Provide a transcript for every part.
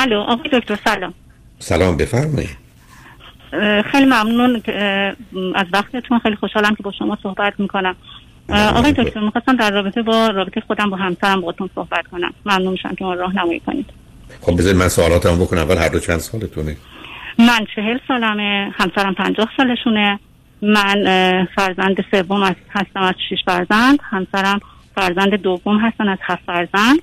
الو آقای دکتر سلام. سلام بفرمایید. خیلی ممنون از وقتتون، خیلی خوشحالم که با شما صحبت میکنم. آقای دکتر میخواستم در رابطه با رابطه خودم با همسرم باهاتون صحبت کنم. ممنون میشم که راهنمایی کنید. خب بذارید من سوالاتم بکنم. اول هر دو چند سالتونه؟ من 40 سالمه، همسرم 50 سالشونه. من فرزند سوم هستم از 6 فرزند، همسرم فرزند دوم هستن از 7 فرزند.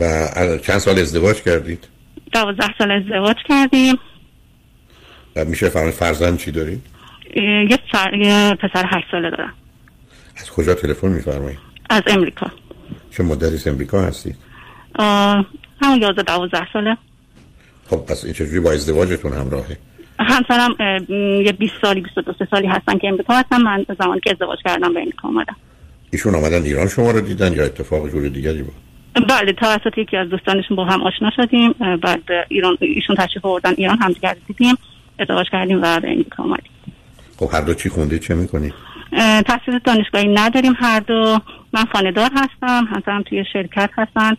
و چند سال ازدواج کردید؟ 12 سال ازدواج کردیم. و میشه فرزند چی دارید؟ یه پسر 8 ساله دارم. از کجا تلفن میفرمایید؟ از امریکا. چه مدتی از امریکا هستید؟ همون 11-12 ساله. خب پس این چجوری با ازدواجتون همراهه؟ همسرم یه 20 سالی 22 سالی هستن که امریکا هستن. من زمانی که ازدواج کردم به امریکا اومدم. ایشون آمدن ایران شما رو دیدن یا اتفاق جور دیگری بود؟ بله توسط یکی از دوستانشون با هم آشنا شدیم، بعد ایران ایشون تشریف آوردن ایران، همدیگر دیدیم، ازدواج کردیم و به امریکا اومدیم. خب هر دو چی خوندید، چه می‌کنید؟ تحصیل دانشگاهی نداریم هر دو. من خانه‌دار هستم، همسرم توی شرکت هستن،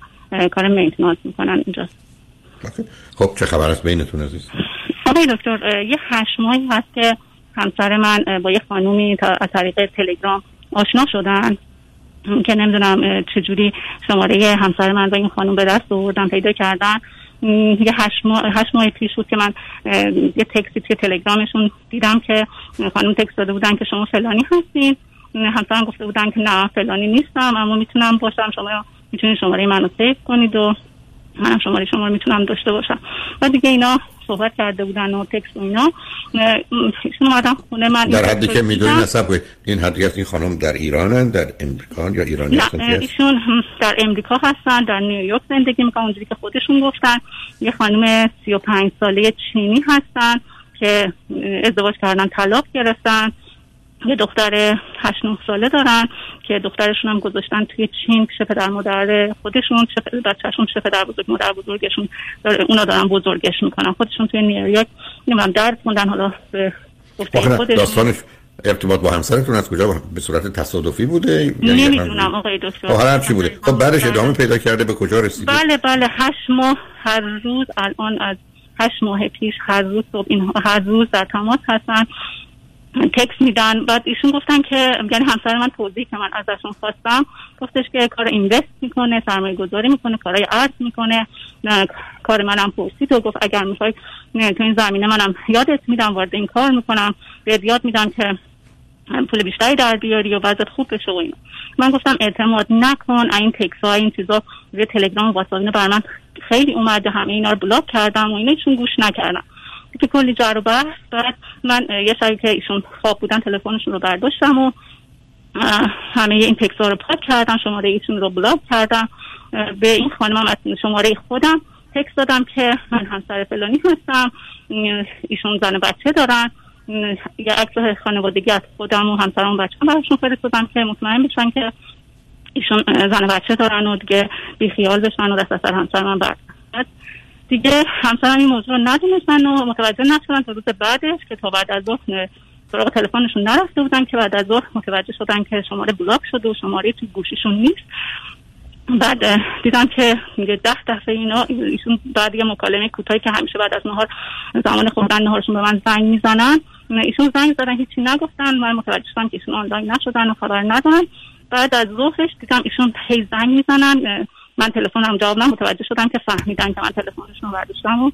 کار مینتیننس می‌کنن اینجا. خب چه خبر است بینتون عزیز؟ آقای دکتر یه 8 ماهی هست که همسر من با یه خانومی از طریق تلگرام آشنا شدن که نمیدونم چجوری شماره همسر من با این خانوم به دست آوردن، پیدا کردن. یه 8 ماه پیش بود که من یه تکسی توی تلگرامشون دیدم که خانوم تکس داده بودن که شما فلانی هستین، همسرم گفته بودن که نه فلانی نیستم اما میتونم باشم، شما میتونید شماره منو سیو کنید و منم شماره شما رو میتونم داشته باشم. و دیگه اینا صحبت کرده بودن و تکس و اینا. ایشون اومدن خونه من در حدی که میدونین نسب باید. این حدی هست این خانم در ایرانن در امریکا یا ایرانی هستن؟ نه ایشون در امریکا هستن، در نیویورک زندگی میکنن اونجوری که خودشون گفتن. یه خانم 35 ساله چینی هستن که ازدواج کردن طلاق گرفتن، یه دختر 8-9 ساله دارن که دخترشون هم گذاشتن توی چین، چه پدر مادر خودشون چه بچه‌شون چه پدر بزرگ مادر بزرگشون اونا دارن بزرگش میکنن. خودشون توی نیویورک نمیدونم درس خوندن حالا گفتن. داستانش ارتباط با همسرتون از کجا به صورت تصادفی بوده؟ نمیدونم آقای دکتر. خب هر چی بوده خب بعدش ادامه پیدا کرده به کجا رسید؟ بله 8 ماه هر روز الان از 8 ماه پیش هر روز صبح این هر روز در تماس هستن، تکس میدن. بعد ایشون گفتن که یعنی همسر من توضیح که من ازشون خواستم گفتش که کار اینوست میکنه، سرمایه گذاری میکنه، کارهای ارز میکنه. کار منم پرسید و گفت اگر میخوای تو این زمینه منم یادت میدم، وارد این کار میکنم، بهت یاد میدم که پول بیشتری در بیاری و وضعت خوب بشه و اینا. من گفتم اعتماد نکن، این تکس ها این چیزا روی تلگرام و واتساپ اینا برای من خیلی اومده، همه اینا رو بلاک کردم و اینا. چون گوش نکردم که کلی جر و بحث. بعد من یه شبی که ایشون خواب بودن تلفنشون رو برداشتم و همه این تکس‌ها رو پاک کردم، شماره ایشون رو بلاک کردم، به این خانمم از شماره خودم تکس دادم که من همسر فلانی هستم، ایشون زن بچه دارن، یه عکس خانوادگی از خودم و همسرم و بچه‌ام براشون فرستادم که مطمئن بشن که ایشون زن بچه دارن و دیگه بیخیال بشن و دست از سر همسر من بردارن. دیگه همسرم این موضوع رو ندونستن و متوجه نشدن تا روز بعدش که تا بعد از ظهر سراغ تلفنشون نرفته بودن که بعد از ظهر متوجه شدن که شماره بلاک شده و شماره توی گوشیشون نیست. بعد دیدم که میگه 10 دفعه اینا ایشون بعد یه مکالمه کوتاهی که همیشه بعد از نهار زمان خوردن نهارشون به من زنگ میزنن، ایشون زنگ زدن هیچی نگفتن. من متوجه شدم که ایشون آنلاین نشدن و خبر ندارن. بعد از ظهرش دیدم ایشون هی زنگ میزنن، من تلفنم جواب نداد. متوجه شدم که فهمیدن که من تلفنشون رو برداشتم و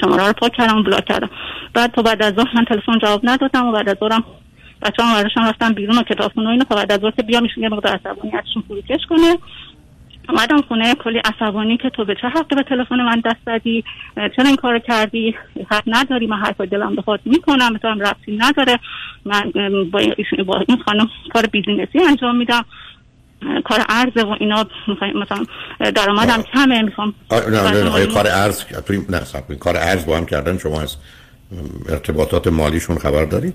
شماره رو پاک کردم و بلاک کردم. بعد تو بعد از ظهر من تلفن جواب ندادم و بعد از ظهرم بچه‌ها برداشتن رفتن بیرون و کتابخونه و اینا. بعد از ظهر که بیام ایشون یه مقدار عصبانیتشون فروکش کنه، اومدم خونه کلی عصبانی که تو به چه حقی به تلفن من دست زدی، چرا این کارو کردی، حق نداری، من هر کاری دلم بخواد میکنم، به تو هم ربطی نداره، من با این خانم کار بیزینسی انجام میدم، کار ارز و اینا، مثلا درآمدم کمه، میخوام نه کار ارز کار ارز با هم کردن. شما از ارتباطات مالیشون خبر دارید؟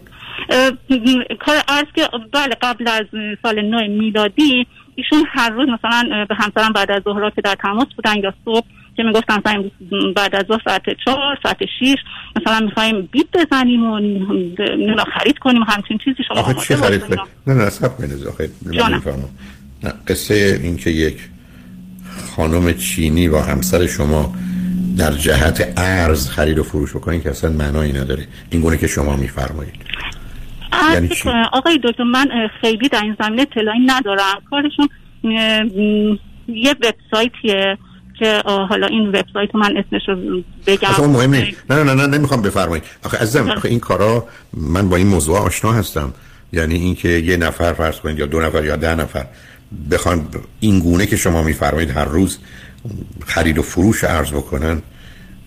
کار ارز که بله قبل از سال 9 میلادی ایشون هر روز مثلا به همسرم بعد از ظهر که در تماس بودن یا صبح که میگفتن مثلا بعد از 4 ساعت 6 مثلا میخوایم بیت بزنیم و نه خرید کنیم همچین چیزی. شما آخه چی خرید کنیم؟ نه صبر کنید آخه نمیفهمم. قصه این که یک خانم چینی و همسر شما در جهت ارز خرید و فروش بکنین که اصلا معنایی نداره، این گونه که شما میفرمایید. یعنی چی؟ آقای دکتر من خیلی در این زمینه اطلاعی ندارم. کارشون یه وبسایتیه که حالا این وبسایت من اسمش رو بگم اصلا مهمه. نه نمیخوام بفرمایید. آخه عزیزم آخه این کارا من با این موضوع آشنا هستم، یعنی اینکه یه نفر فرض کنید یا دو نفر یا 10 نفر بخوان این گونه که شما میفرمایید هر روز خرید و فروش ارز بکنن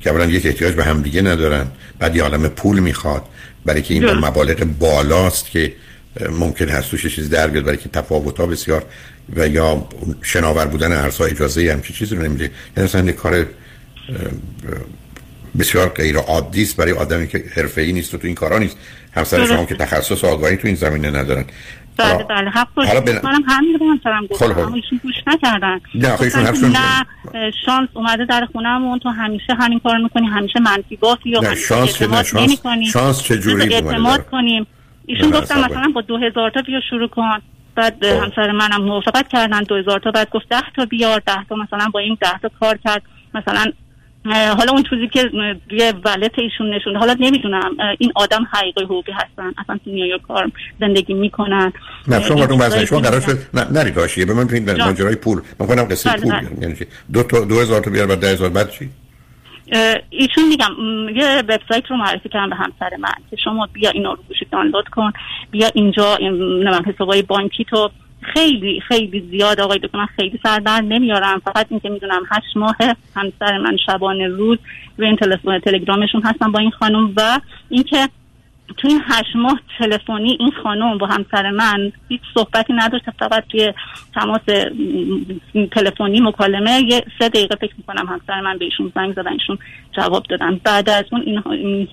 که اولا یک احتیاج به هم دیگه ندارن، بعد یه عالم پول میخواد برای که این مبالغ بالاست که ممکن هست توش چیز در بیاد، برای که تفاوت‌ها بسیار و یا شناور بودن ارزها اجازه همچین چیزی رو نمیده. یعنی اصلا کار بسیار غیر عادی است برای آدمی که حرفه‌ای نیست و تو این کارا نیست. همسر شما که تخصص و آگاهی تو این زمینه ندارن. بله حالا منم همین رو همسرم گفتم اما ایشون گوش نکردن. نه شانس اومده در خونه‌مون تو همیشه همین کارو می‌کنی، همیشه منفی بافی یا شانس چجوری اعتماد کنیم. ایشون گفتن مثلا با 2000 تا بیا شروع کن، بعد همسر منم موافقت کردن 2000 تا، بعد گفت 10 تا بیار، 10 تا مثلا با این 10 تا کار کرد مثلا. حالا اون چیزی که روی ولت ایشون نشون، حالا نمیدونم این آدم حقیقی حقوقی هستن اصلا تو نیویورک کار زندگی میکنن. نه شما قرار بس شما قرار شد نریداشیه به من ببینید ماجرای پول من کنم قصه پول یعنی 2000 تا بیار بعد 10000 بعد چی؟ ایشون میگم یه وبسایت رو معرفی کردم به همسر من که شما بیا اینا رو گوشی دانلود کن، بیا اینجا نمیدونم حسابای بانکی تو خیلی خیلی زیاد. آقای دکتر من خیلی سردر نمیارم، فقط اینکه میدونم 8 ماه همسر من شبانه روز و این تلفن تلگرامشون هستن با این خانم و اینکه تو این 8 ماه تلفنی این خانم با همسر من هیچ صحبتی نداشت، فقط توی تماس تلفنی مکالمه یه 3 دقیقه فکر میکنم همسر من بهشون زنگ زدن ایشون جواب دادن. بعد از اون این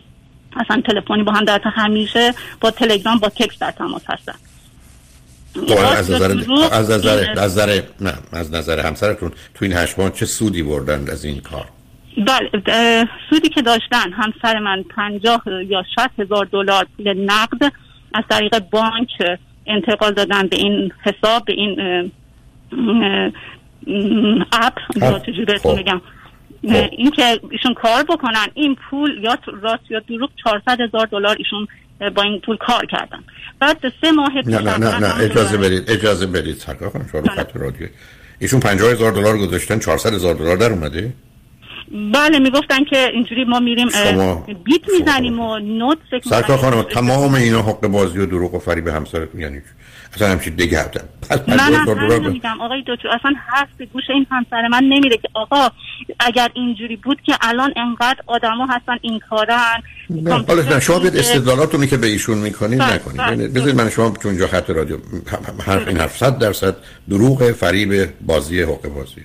اصلا تلفنی با هم در همیشه با تلگرام با تکست در تماس هستن. از نظر همسرتون تو این 8 ماه چه سودی بردن از این کار؟ بله سودی که داشتن همسر من 50 یا 60 هزار دلار پول نقد از طریق بانک انتقال دادن به این حساب، به این اپ چجوری میگم این که ایشون کار بکنن. این پول یا راست یا دروغ 400 هزار دلار ایشون با این پول کار کردن. بعد 3 ماه نه اجازه بدید سرکار کنم شما رو خط رادیو. ایشون 50 هزار دلار گذاشتن 400 هزار دلار در اومده؟ بله میگفتن که اینجوری ما میریم بیت میزنیم و نوت فکر سرکار خانم تمام اینا حق بازی و دروغ و فریب همسرتون یعنی اصلا همچین دیگه هفتم من میگم آقای دکتر اصلا حرف به گوش این همسر من نمیره که آقا اگر اینجوری بود که الان انقدر آدما هستن این کارن. حالا شما بیاد استدلالاتونی که به ایشون میکنید نکنید. بذارید من شما چون جا خط رادیو حرف این 700% دروغ فریب بازی حق بازی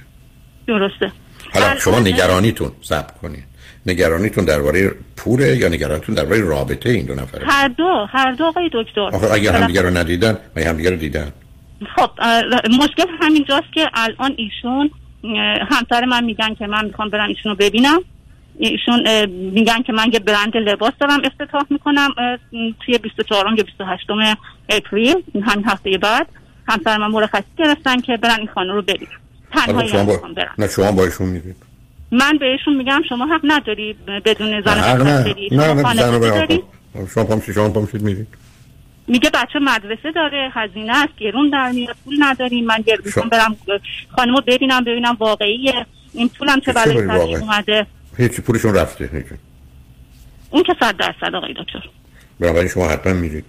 درسته. حالا شما نگرانیتون ثبت کنید، نگرانیتون درباره پوله یا نگرانیتون درباره رابطه این دو نفره؟ هر دو آقای دکتر. آخه اگر همدیگه رو ندیدن و همدیگه رو دیدن خب مشکل همینجاست که الان ایشون همسر من میگن که من میخوام برم ایشونو ببینم، ایشون میگن که من یه برند لباس دارم افتتاح میکنم توی 24 یا 28 اپریل همین هفته بعد. همسر من مرخصی گرفتن که برن این خانم رو ببینن. تنهایی میخوام برم. نه شما با ایشون میرید؟ من بهشون میگم شما حق نداری بدون زن بری. نه زن بری. شما پامشید میرید. میگه بچه مدرسه داره، هزینه است، گرون در میاد، پول نداریم. من گرفتم برم خانمو ببینم واقعیه. این پولم چه بلایی سرش اومده؟ هیچی پولشون رفته هیچی. اون که 100% آقای دکتر. بنابراین شما حتما میرید.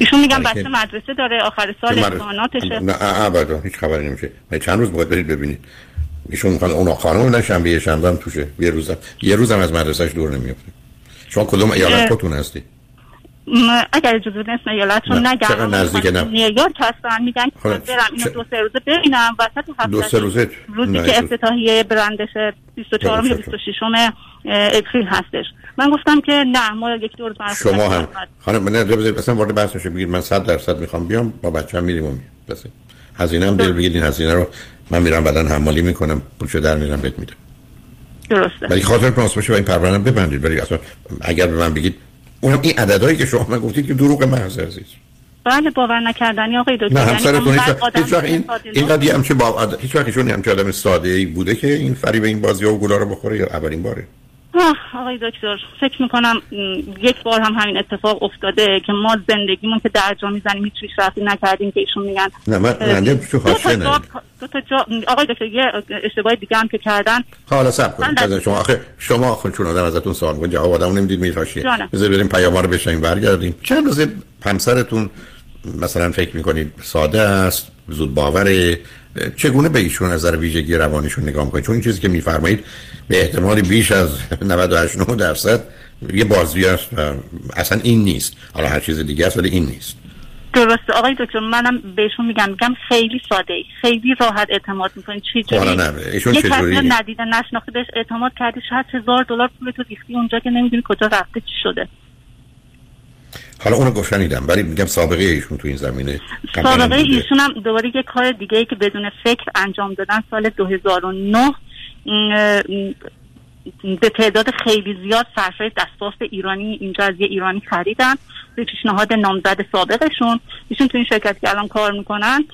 ایشون میگن بچه مدرسه داره آخر سال امتحاناتشه. نه ابدا هیچ خبری نمیشه. من چند روز باید برید ببینید. ایشون میگن اون خانم نه شنبه هم توشه. یه روزم از مدرسهش دور نمیافته. شما کدوم ایالتتون هستی؟ اگر اجازه بدین ایالتتون نگم. نیویورک هستن. میگن که برم اینو 2-3 روزه ببینم وسط هفته. 2-3 روزه روزی که افتتاحیه برندشه 24 یا 26 اپریل هستش. من گفتم که نه ما یک دور بحث شما هم خانم نه بذارید اصلا وارد بحث نشه. بگید من 100% میخوام بیام با بچه‌م میریم و میام. بس هزینه‌ام دل بگید این هزینه رو من میرم بدن حمالی میکنم پولشو در میارم بهت میدم. درسته. ولی خاطر پاس بشه و این پروانه ببندید. ولی اصلا اگر به من بگید اونم این عددهایی که شما من گفتید که دروغ محض عزیز. بله باور نکردنی آقای دکتر. نه همسرتون هیچ وقت این قضیه همش باور، هیچ وقت ایشون همچین آدم ساده ای بوده که این فریب این بازی ها و گولا رو بخوره؟ یا اولین باره؟ آقای دکتر فکر میکنم یک بار هم همین اتفاق افتاده که ما زندگیمون که درجا میزنیم هیچ پیشرفتی نکردیم که ایشون میگن نه من چه خاصی ندارم. آقای دکتر یه اشتباه دیگه هم که کردن. حالا صبر کنید شما، آخه شما خودتون آدم ازتون سوال می‌کنید جواب آدمو نمیدید میراشید. بذار بریم پیامو رو بشنیم برگردیم. چند روزه همسرتون مثلا فکر میکنید ساده است، زود باوره، چگونه به ایشون از نظر ویژگی روانیشون نگاه میکنید؟ چون این چیزی که میفرمایید به احتمال بیش از 98% یه بازی است، اصلا این نیست. حالا هر چیز دیگه است ولی این نیست. درسته آقای دکتر، منم بهشون میگم خیلی ساده ای، خیلی راحت اعتماد میکنید. چی ایشون چه جوری ندیده نشناخته بهش اعتماد کردی، $6,000 پول تو ریختی اونجا که نمیدونی کجا رفته چی شده. حالا اونو گفتنیدم ولی میگم سابقه ایشون تو این زمینه. سابقه ایشون هم دوباره یه کار دیگه ای که بدون فکر انجام دادن سال 2009 به تعداد خیلی زیاد فرشای دستبافت ایرانی اینجا از یه ایرانی خریدن به پیشنهاد نامزد سابقشون. ایشون تو این شرکت که الان کار میکنن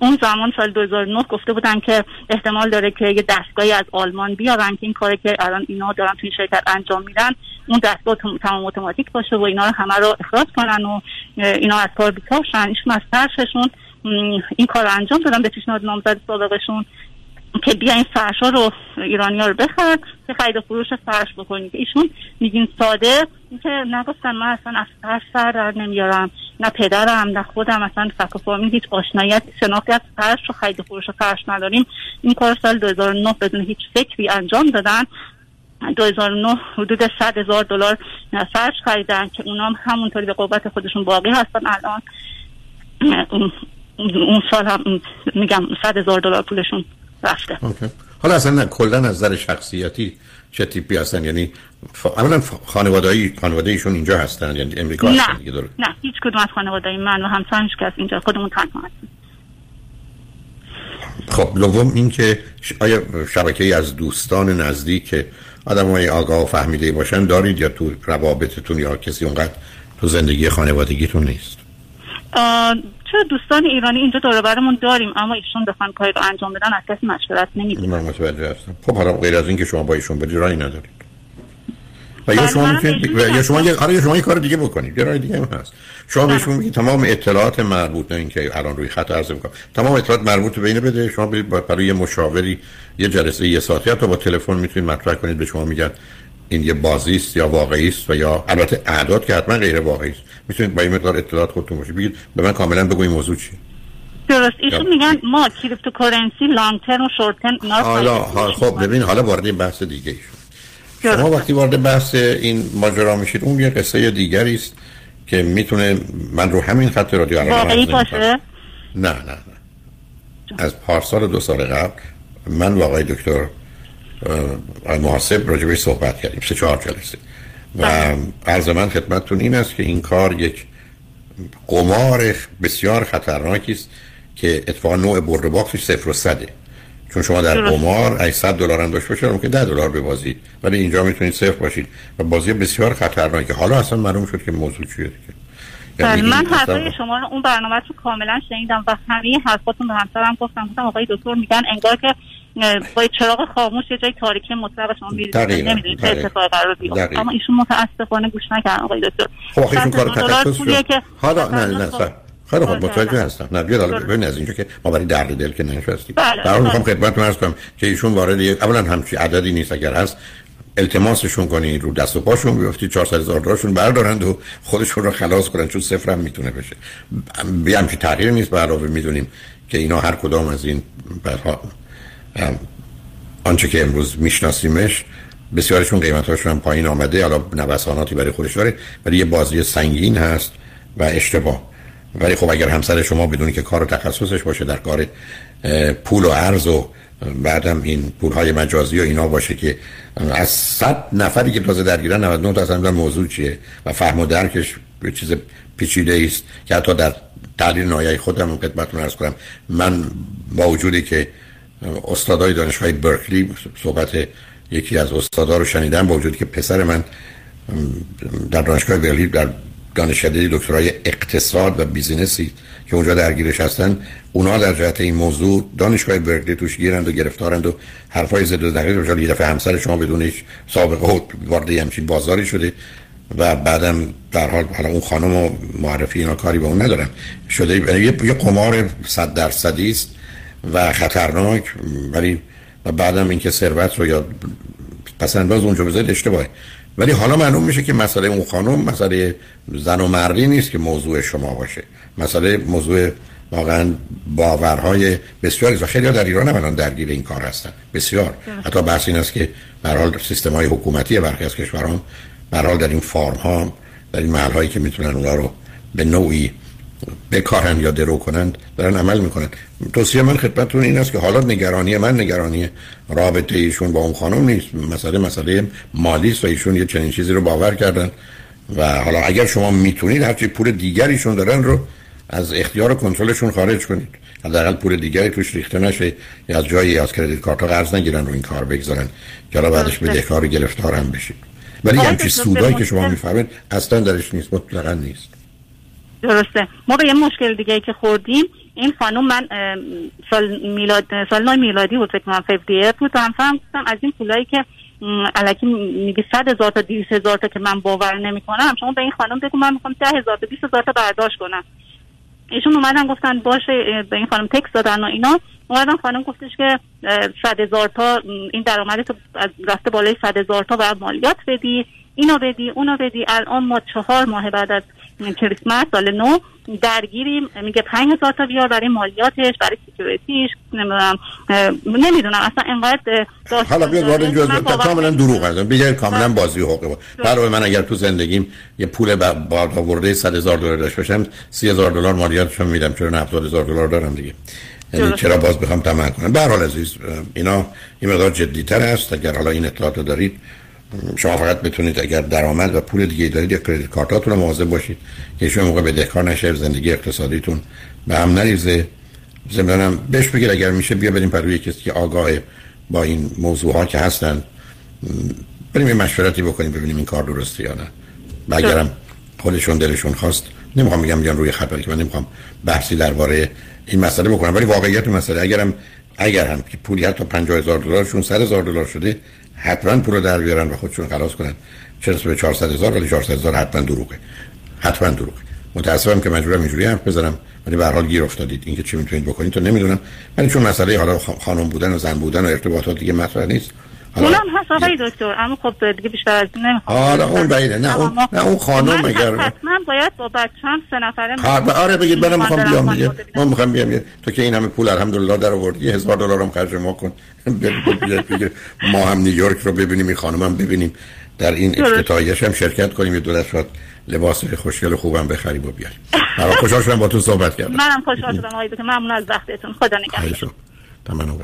اون زمان سال 2009 گفته بودن که احتمال داره که یه دستگاهی از آلمان بیارن که این کاری که الان اینا دارن توی شرکت انجام میدن اون دستگاه تمام اتوماتیک باشه و اینا رو همه رو اخراج کنن و اینا از کار بیکار شن. ایشون از فرششون این کار رو انجام دادن به پیشنهاد نامزد سابقشون که بیاین فرشا رو ایرانی‌ها رو بخرن که خرید و فروش فرش بکنید. ایشون میگین ساده که نگفتن من اصلا از فرش سر در نمیارم، نه پدرم نه خودم اصلا فکافامی هیچ آشنایی شناختی از فرش و خرید و فروش فرش نداریم. این کار سال 2009 بدون هیچ فکری انجام دادن. 2009 حدود $100,000 فرش خریدن که اونام همونطوری به قوت خودشون باقی هستن. الان اون سال هم میگم $100,000 پولشون رفته. حالا اصلا کلا از نظر شخصیتی چه تیپی هستن؟ یعنی اولا خانواده ایشون اینجا هستن، یعنی امریکا هستن دیگه؟ درست؟ نه هیچ کدوم از خانواده من و همسرم هیچ کس اینجا، خودمون تنها هستیم. خب دوم این که آیا شبکه‌ای از دوستان نزدیک آدمای آگاه و فهمیده باشن دارید یا تو روابطتون یا کسی اونقدر تو زندگی خانوادگیتون نیست؟ چرا دوستان ایرانی اینجا دور و برمون داریم اما ایشون بخوان کاری رو انجام بدن از کسی مشورت نمیگیرن. من متوجه هستم. خب حالا غیر از این که شما با ایشون برید رای ندارید و یا شما میتونید یا شما یه کار دیگه بکنید. یه راه دیگه هم هست. شما بهشون میگید تمام اطلاعات مربوط، نه اینکه الان روی خط عرض میکنم، تمام اطلاعات مربوط به این بده. شما برای یه مشاوری یه جلسه یه ساعتی حتی با تلفن میتونید مطرح کنید. به شما میگن این یه بازی است یا واقعی است و یا البته اعداد که حتما غیر واقعی است. میتونید با این مقدار اطلاعات خودتون باشید بگید به من کاملا بگو این موضوع چیه. درست ایشون میگن ما کریپتوکارنسی لانگ ترم و شورت ترم نار. حالا خب ببین حالا وارد این بحث دیگه ایشون، شما وقتی وارد بحث این ماجرا میشید اون یه قصه دیگری است که میتونه من رو همین خط رادیو الان واقعی باشه. نه از پارسال 2 سال قبل من و آقای دکتر محاسب راجع بهش صحبت کردیم 3-4 جلسه و عرض من خدمتتون این است که این کار یک قمار بسیار خطرناکی است که اتفاقا نوع برد و باختش 0 و 100، چون شما در قمار اگه $100 هم داشت باشه ممکن $10 ببازید ولی اینجا میتونید 0 باشید و بازی بسیار خطرناکه. حالا اصلا معلوم شد که موضوع چیه دیگه. من حرفای شما رو اون برنامه رو کاملا شنیدم و همه حرفاتون به همسرم گفتم آقای دکتر میگن انگار که با چراغ خاموش یه جای تاریکی مطلق شما میرید نمیدونید چه اتفاقی قرار بیفته اما ایشون متاسفانه گوش نکردن آقای دکتر. خب ایشون کار تخصص که حالا نه خیلی خوب متوجه هستم. نه بیاد حالا ببین از اینجا که ما برای درد دل که ننشستیم در اون میخوام خدمتتون عرض کنم که ایشون وارد اولا همچین عددی نیست. اگر هست التماسشون کنین رو دست و پاشون بیافتید $400,000 بردارند و خودشون رو خلاص کنن چون صفر هم میتونه بشه. بیام که تغییر نیست. به علاوه میدونیم که اینا هر کدام از این آنچه که امروز میشناسیمش بسیارشون قیمتاشون هم پایین آمده، حالا نوساناتی برای خودش داره ولی یه بازی سنگین هست و اشتباه. ولی خب اگر همسر شما بدونی که کار و تخصصش باشه در کار پول و ارز و بعدم این پولهای مجازی و اینا باشه که از 100 نفری که تازه درگیرن 99 تا اصلا موضوع چیه و فهم و درکش یه چیز پیچیده است که حتی در تعلیل نایه خودم خدمتتون عرض کنم من با وجودی که استادای دانشگاه برکلی صحبت یکی از استادا رو شنیدم با وجودی که پسر من در دانشگاه برکلی در دانشکده دکترای اقتصاد و بیزینسی که اونجا درگیرش هستن، اونا در جهت این موضوع دانشگاه برکلی توش گیرند و گرفتارند و حرفای زد و نقیض. مثلا یه دفعه همسر شما بدون هیچ سابقه وارد همچین بازاری شده و بعدم در حال حالا اون خانم و معرفی اینا کاری با اون ندارن شده، یه قمار 100% است و خطرناک. ولی و بعدم اینکه ثروت رو یا پسنداز اونجا بذارید اشتباهه. ولی حالا معلوم میشه که مسئله اون خانم مسئله زن و مردی نیست که موضوع شما باشه، مسئله موضوع واقعا باورهای بسیاری و خیلی ها در ایران هم الان درگیر این کار هستن بسیار. حتی بحث این است که به هر حال سیستم‌های حکومتی برخی از کشورها به هر حال در این فارم ها، در این محل هایی که میتونن اونا رو به نوعی بکارن یا درو کنند دارن عمل میکنن. توصیه من خدمتتون این است که حالا نگرانی من نگرانی رابطه ایشون با اون خانم نیست، مسئله مالی است و ایشون یه چنین چیزی رو باور کردن و حالا اگر شما میتونید هرچی پول دیگر ایشون دارن رو از اختیار و کنترلشون خارج کنید، حداقل پول دیگری توش ریخته نشه یا از جایی از کردیت کارت ها قرض نگیرن رو این کار بگذارن که حالا بعدش بدهکار گرفتار هم بشید. ولی همچین سودایی که شما میفهمید اصلا درش نیست، مطلقاً نیست. درسته. ما به یه مشکل دیگه که خوردیم، این خانم من سال نو میلادی بود، فکر کنم فوریه بود، من فهمیدم از این پولایی که الکی میگه 100,000 تا 200,000 تا که من باور نمیکنم، شما به این خانم بگو من میخوام 10,000 تا 20,000 تا برداشت کنم. ایشون اومدن گفتن باشه، به این خانم تکس دادن و اینا. اومدن خانم گفتش که 100,000 تا این درآمد تو رفته بالای 100,000 تا باید مالیات بدی، اینو بدی، اونو بدی. الان ما 4 ماه بعد از کریسمس سال نو درگیریم، میگه 5,000 تا بیار برای مالیاتش، برای سکیوریتیش، نمیدونم اصلا اینقدر. حالا بیاد وارد اینجا کاملا دروغ هستم، بگید کاملا بازی حقوقه. برای من اگر تو زندگیم یه پول با آورده $100,000 داشت باشم، $30,000 مالیاتشو میدم، چرا $70,000 دارم دیگه، یعنی چرا باز بخوام تمام کنم. به هر حال عزیز اینا این مقدار جدی‌تر است. اگر حالا این اطلاعاتو دارید، شما فقط بتونید اگر درآمد و پول دیگه دارید یا کریدیت کارتاتون رو مواظب باشید که شما موقع بدهکار نشه، زندگی اقتصادیتون به هم نریزه. ضمناً بهش بگید اگر میشه بیا بریم پروی کسی که آگاه با این موضوع ها که هستن، بریم یه مشورتی بکنیم ببینیم این کار درسته یا نه. و اگرم خودشون دلشون خواست، نمیخوام میگم بیان روی خط، که من نمیخوام بحثی درباره این مسئله بکنم، ولی واقعیت مسئله اگر هم که پولی حتی $50,000 $100,000 شده، حتما پول رو در بیارن و خودشون خلاص کنن. چرا به 400,000، ولی 400,000 حتما دروغه، حتما دروغه. متاسفم که مجبورم اینجوری حرف بزنم، ولی به هر حال گیر افتادید. اینکه چی میتونید بکنید تو نمیدونم، ولی چون مسئله حالا خانم بودن و زن بودن و ارتباطات دیگه مطرح نیست. اونم هست آقای دکتر، اما خب دیگه بیشتر از این نمیخوام. حالا اون بعیده. نه اون خانم اگر حتما باید با بچه‌م 3 نفره آره بگید من میخوام بیام دیگه. من میخوام بیام. تو که این همه پول الحمدلله در آوردی، $1,000 هم خرج ما کن. بگید ما هم نیویورک رو ببینیم، این خانمم ببینیم، در این افتتاحیه‌ش هم شرکت کنیم، یه دولت شاد لباس خوشگل خوبم بخریم و بیاریم. برای خوشحال شدم با تو صحبت کردم. منم خوشحال شدم آقای دکتر، ممنون از وقتتون. خدا نگهدار. تمام.